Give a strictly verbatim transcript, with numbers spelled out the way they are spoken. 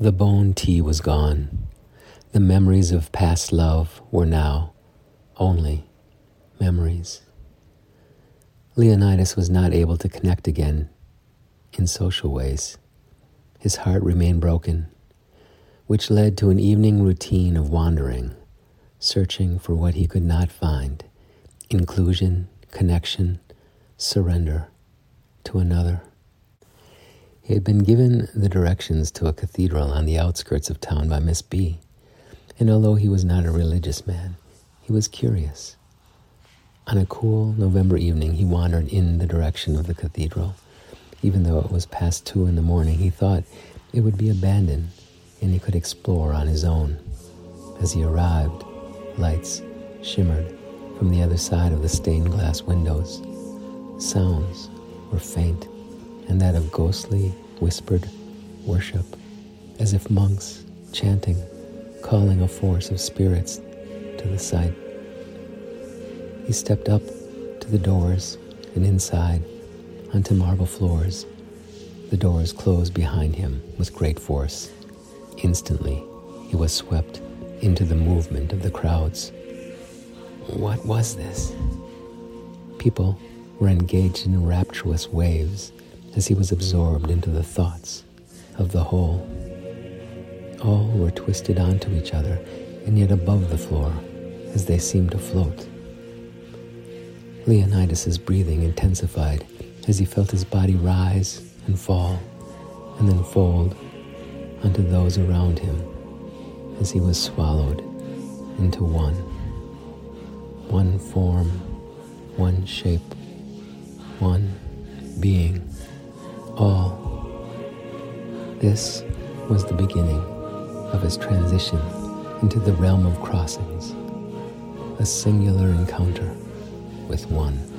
The bone tea was gone. The memories of past love were now only memories. Leonidas was not able to connect again in social ways. His heart remained broken, which led to an evening routine of wandering, searching for what he could not find: inclusion, connection, surrender to another. He had been given the directions to a cathedral on the outskirts of town by Miss B, and although he was not a religious man, he was curious. On a cool November evening, he wandered in the direction of the cathedral. Even though it was past two in the morning, he thought it would be abandoned and he could explore on his own. As he arrived, lights shimmered from the other side of the stained glass windows. Sounds were faint, and that of ghostly, whispered worship, as if monks chanting, calling a force of spirits to the site. He stepped up to the doors and inside onto marble floors. The doors closed behind him with great force. Instantly, he was swept into the movement of the crowds. What was this? People were engaged in rapturous waves as he was absorbed into the thoughts of the whole. All were twisted onto each other and yet above the floor as they seemed to float. Leonidas's breathing intensified as he felt his body rise and fall and then fold onto those around him as he was swallowed into one. One form, one shape, one being, all. This was the beginning of his transition into the realm of crossings, a singular encounter with one.